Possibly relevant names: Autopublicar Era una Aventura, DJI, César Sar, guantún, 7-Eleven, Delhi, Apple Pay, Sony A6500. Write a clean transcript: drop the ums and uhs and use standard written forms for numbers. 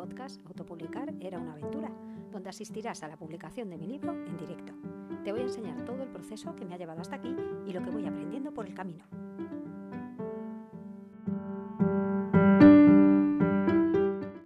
podcast Autopublicar Era una Aventura, donde asistirás a la publicación de mi libro en directo. Te voy a enseñar todo el proceso que me ha llevado hasta aquí y lo que voy aprendiendo por el camino.